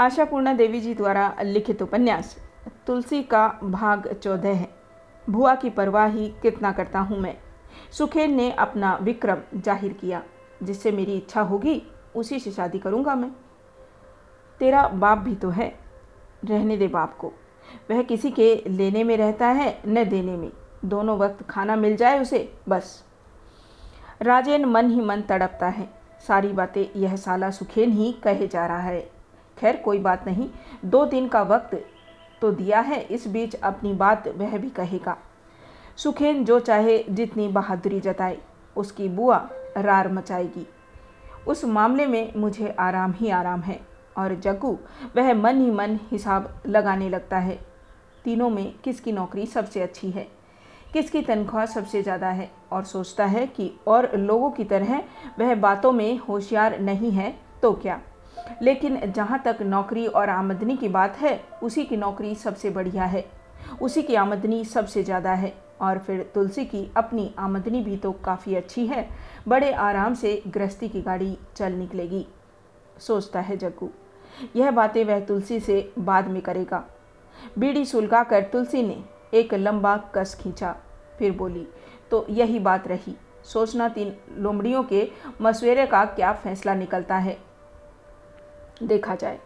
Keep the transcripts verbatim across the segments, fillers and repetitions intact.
आशा पूर्णा देवी जी द्वारा लिखित उपन्यास तुलसी का भाग चौदह है। भुआ की परवाह ही कितना करता हूँ मैं। सुखेन ने अपना विक्रम जाहिर किया, जिससे मेरी इच्छा होगी उसी से शादी करूँगा मैं। तेरा बाप भी तो है, रहने दे बाप को, वह किसी के लेने में रहता है न देने में, दोनों वक्त खाना मिल जाए उसे बस। राजेंद्र मन ही मन तड़पता है, सारी बातें यह साला सुखेन ही कहे जा रहा है। खैर कोई बात नहीं, दो दिन का वक्त तो दिया है, इस बीच अपनी बात वह भी कहेगा। सुखेन जो चाहे जितनी बहादुरी जताए, उसकी बुआ रार मचाएगी। उस मामले में मुझे आराम ही आराम है। और जगू, वह मन ही मन हिसाब लगाने लगता है, तीनों में किसकी नौकरी सबसे अच्छी है, किसकी तनख्वाह सबसे ज़्यादा है, और सोचता है कि और लोगों की तरह वह बातों में होशियार नहीं है तो क्या, लेकिन जहाँ तक नौकरी और आमदनी की बात है, उसी की नौकरी सबसे बढ़िया है, उसी की आमदनी सबसे ज़्यादा है। और फिर तुलसी की अपनी आमदनी भी तो काफ़ी अच्छी है, बड़े आराम से गृहस्थी की गाड़ी चल निकलेगी, सोचता है जग्गू। यह बातें वह तुलसी से बाद में करेगा। बीड़ी सुलगा कर तुलसी ने एक लंबा कस खींचा, फिर बोली, तो यही बात रही, सोचना तीन लोमड़ियों के मशवरे का क्या फैसला निकलता है, देखा जाए।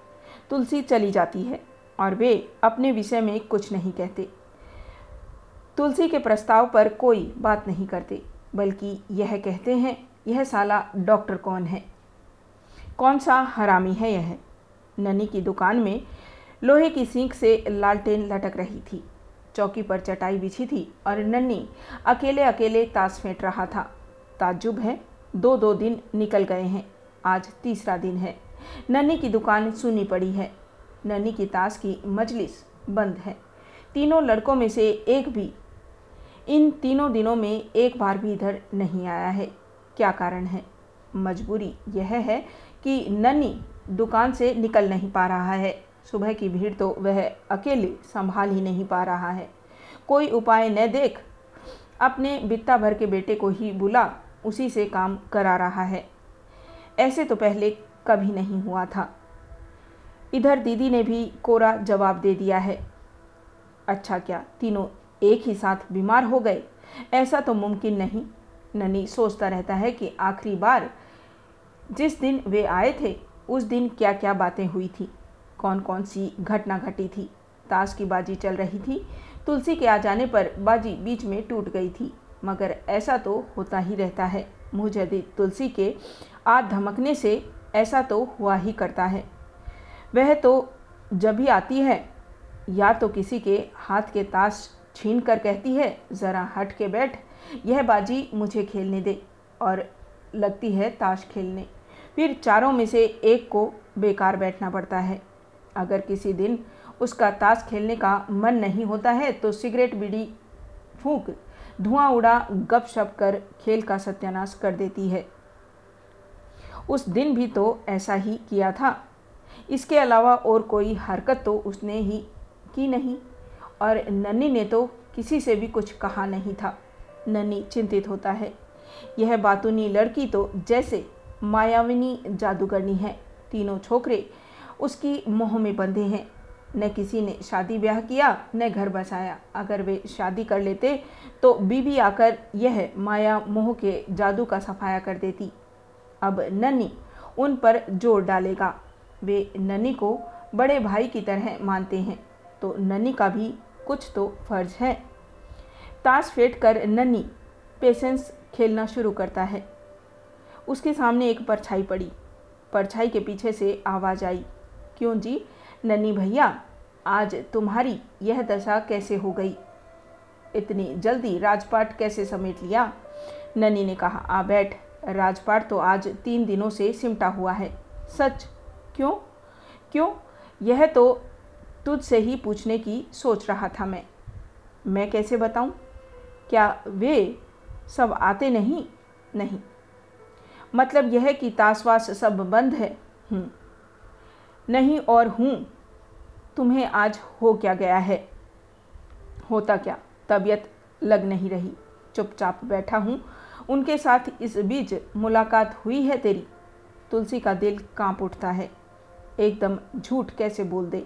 तुलसी चली जाती है और वे अपने विषय में कुछ नहीं कहते, तुलसी के प्रस्ताव पर कोई बात नहीं करते, बल्कि यह कहते हैं, यह साला डॉक्टर कौन है, कौन सा हरामी है यह। नन्नी की दुकान में लोहे की सीख से लालटेन लटक रही थी, चौकी पर चटाई बिछी थी और नन्नी अकेले अकेले ताश फेंट रहा था। ताज्जुब है, दो दो दिन निकल गए हैं, आज तीसरा दिन है, नन्नी की दुकान सूनी पड़ी है, नन्नी की ताश की मजलिस बंद है। तीनों लड़कों में से एक भी इन तीनों दिनों में एक बार भी इधर नहीं आया है। क्या कारण है? मजबूरी यह है कि नन्नी दुकान से निकल नहीं पा रहा है, सुबह की भीड़ तो वह अकेले संभाल ही नहीं पा रहा है। कोई उपाय न देख अपने बित्ता भर के बेटे को ही बुला उसी से काम करा रहा है, ऐसे तो पहले कभी नहीं हुआ था। इधर दीदी ने भी कोरा जवाब दे दिया है। अच्छा, क्या तीनों एक ही साथ बीमार हो गए? ऐसा तो मुमकिन नहीं। नन्ही सोचता रहता है कि आखिरी बार जिस दिन वे आए थे उस दिन क्या क्या बातें हुई थी, कौन कौन सी घटना घटी थी। ताश की बाजी चल रही थी, तुलसी के आ जाने पर बाजी बीच में टूट गई थी, मगर ऐसा तो होता ही रहता है, मुझे तुलसी के आ धमकने से ऐसा तो हुआ ही करता है। वह तो जब भी आती है या तो किसी के हाथ के ताश छीन कर कहती है, ज़रा हट के बैठ, यह बाजी मुझे खेलने दे, और लगती है ताश खेलने, फिर चारों में से एक को बेकार बैठना पड़ता है। अगर किसी दिन उसका ताश खेलने का मन नहीं होता है तो सिगरेट बीड़ी फूंक, धुआं उड़ा, गपशप कर खेल का सत्यानाश कर देती है। उस दिन भी तो ऐसा ही किया था, इसके अलावा और कोई हरकत तो उसने ही की नहीं, और नन्नी ने तो किसी से भी कुछ कहा नहीं था। नन्नी चिंतित होता है, यह बातूनी लड़की तो जैसे मायाविनी जादूगरनी है, तीनों छोकरे उसकी मोह में बंधे हैं, न किसी ने शादी ब्याह किया न घर बसाया, अगर वे शादी कर लेते तो बीबी आकर यह माया मोह के जादू का सफाया कर देती। अब नन्नी उन पर जोर डालेगा, वे नन्नी को बड़े भाई की तरह मानते हैं, तो नन्नी का भी कुछ तो फर्ज है। ताश फेंट कर नन्नी पेशेंस खेलना शुरू करता है, उसके सामने एक परछाई पड़ी, परछाई के पीछे से आवाज़ आई, क्यों जी नन्नी भैया, आज तुम्हारी यह दशा कैसे हो गई, इतनी जल्दी राजपाट कैसे समेट लिया? नन्नी ने कहा, आ बैठ, राजपाट तो आज तीन दिनों से सिमटा हुआ है। सच? क्यों क्यों? यह तो तुझसे ही पूछने की सोच रहा था मैं। मैं कैसे बताऊं? क्या वे सब आते नहीं? नहीं, मतलब यह कि ताशवास सब बंद है। हूँ नहीं और हूँ। तुम्हें आज हो क्या गया है? होता क्या, तबीयत लग नहीं रही, चुपचाप बैठा हूँ, उनके साथ इस बीच मुलाकात हुई है तेरी। तुलसी का दिल कांप उठता है, एकदम झूठ कैसे बोल दे,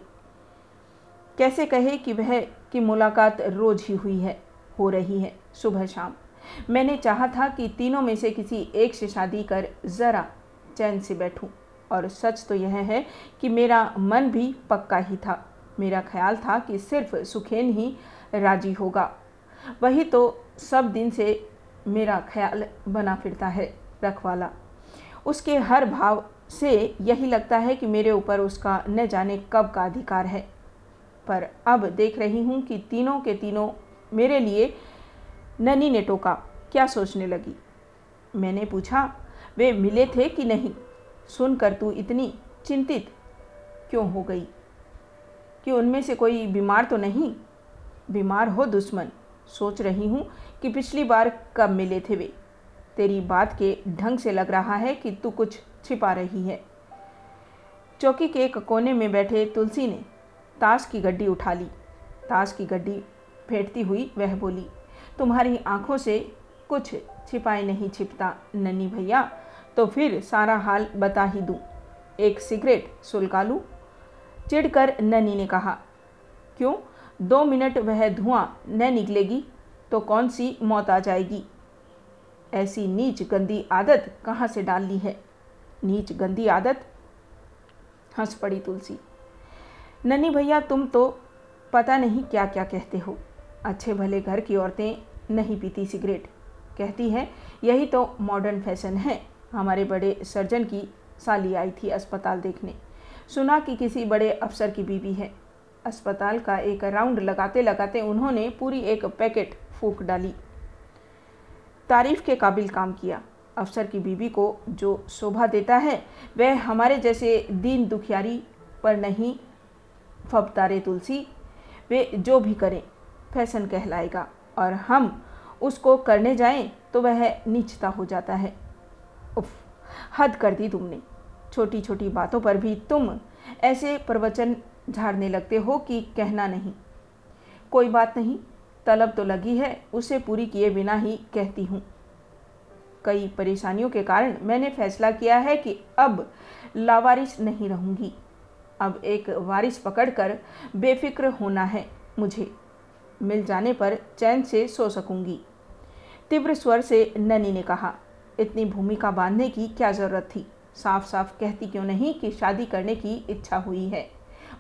कैसे कहे कि वह की मुलाकात रोज ही हुई है, हो रही है, सुबह शाम। मैंने चाहा था कि तीनों में से किसी एक से शादी कर ज़रा चैन से बैठूं, और सच तो यह है कि मेरा मन भी पक्का ही था। मेरा ख्याल था कि सिर्फ सुखेन ही राजी होगा, वही तो सब दिन से मेरा ख्याल बना फिरता है रखवाला। उसके हर भाव से यही लगता है कि मेरे ऊपर उसका न जाने कब का अधिकार है। पर अब देख रही हूँ कि तीनों के तीनों मेरे लिए। नन्नी ने टोका, क्या सोचने लगी? मैंने पूछा, वे मिले थे कि नहीं? सुनकर तू इतनी चिंतित क्यों हो गई? कि उनमें से कोई बीमार तो नहीं? बीमार हो दुश्मन, सोच रही हूँ कि पिछली बार कब मिले थे वे। तेरी बात के ढंग से लग रहा है कि तू कुछ छिपा रही है। चौकी के एक कोने में बैठे तुलसी ने ताश की गड्डी उठा ली। ताश की गड्डी फेंटती हुई वह बोली, तुम्हारी आंखों से कुछ छिपाए नहीं छिपता नन्नी भैया, तो फिर सारा हाल बता ही दूँ, एक सिगरेट सुलगा लूँ? चिढ़कर नन्नी ने कहा। क्यों? दो मिनट वह धुआं न निकलेगी तो कौन सी मौत आ जाएगी? ऐसी नीच गंदी आदत कहाँ से डाल ली है? नीच गंदी आदत, हंस पड़ी तुलसी। नन्नी भैया, तुम तो पता नहीं क्या क्या कहते हो। अच्छे भले घर की औरतें नहीं पीती सिगरेट, कहती हैं यही तो मॉडर्न फैशन है। हमारे बड़े सर्जन की साली आई थी अस्पताल देखने, सुना कि किसी बड़े अफसर की बीवी है। अस्पताल का एक राउंड लगाते लगाते उन्होंने पूरी एक पैकेट फूंक डाली। तारीफ के काबिल काम किया। अफसर की बीवी को जो शोभा देता है वह हमारे जैसे दीन दुखियारी पर नहीं फबता रे तुलसी। वे जो भी करें फैशन कहलाएगा, और हम उसको करने जाएं तो वह नीचता हो जाता है। उफ, हद कर दी तुमने। छोटी छोटी बातों पर भी तुम ऐसे प्रवचन झाड़ने लगते हो कि कहना नहीं। कोई बात नहीं, तलब तो लगी है, उसे पूरी किए बिना ही कहती हूँ। कई परेशानियों के कारण मैंने फैसला किया है कि अब लावारिस नहीं रहूँगी। अब एक वारिस पकड़कर बेफिक्र होना है मुझे, मिल जाने पर चैन से सो सकूंगी। तीव्र स्वर से नन्नी ने कहा, इतनी भूमिका बांधने की क्या ज़रूरत थी? साफ साफ कहती क्यों नहीं कि शादी करने की इच्छा हुई है,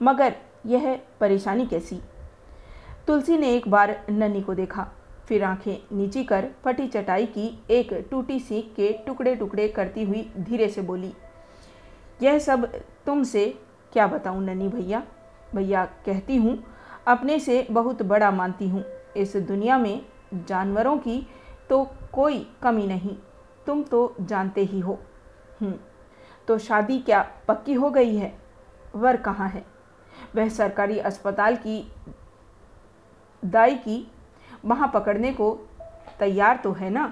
मगर यह परेशानी कैसी? तुलसी ने एक बार नन्नी को देखा, फिर आंखें नीची कर फटी चटाई की एक टूटी सीख के टुकड़े टुकड़े करती हुई धीरे से बोली, यह सब तुमसे क्या बताऊं नन्नी भैया। भैया कहती हूँ, अपने से बहुत बड़ा मानती हूँ। इस दुनिया में जानवरों की तो कोई कमी नहीं, तुम तो जानते ही हो। हम्म, तो शादी क्या पक्की हो गई है? वर कहाँ है? वह सरकारी अस्पताल की दाई की वहाँ पकड़ने को तैयार तो है ना?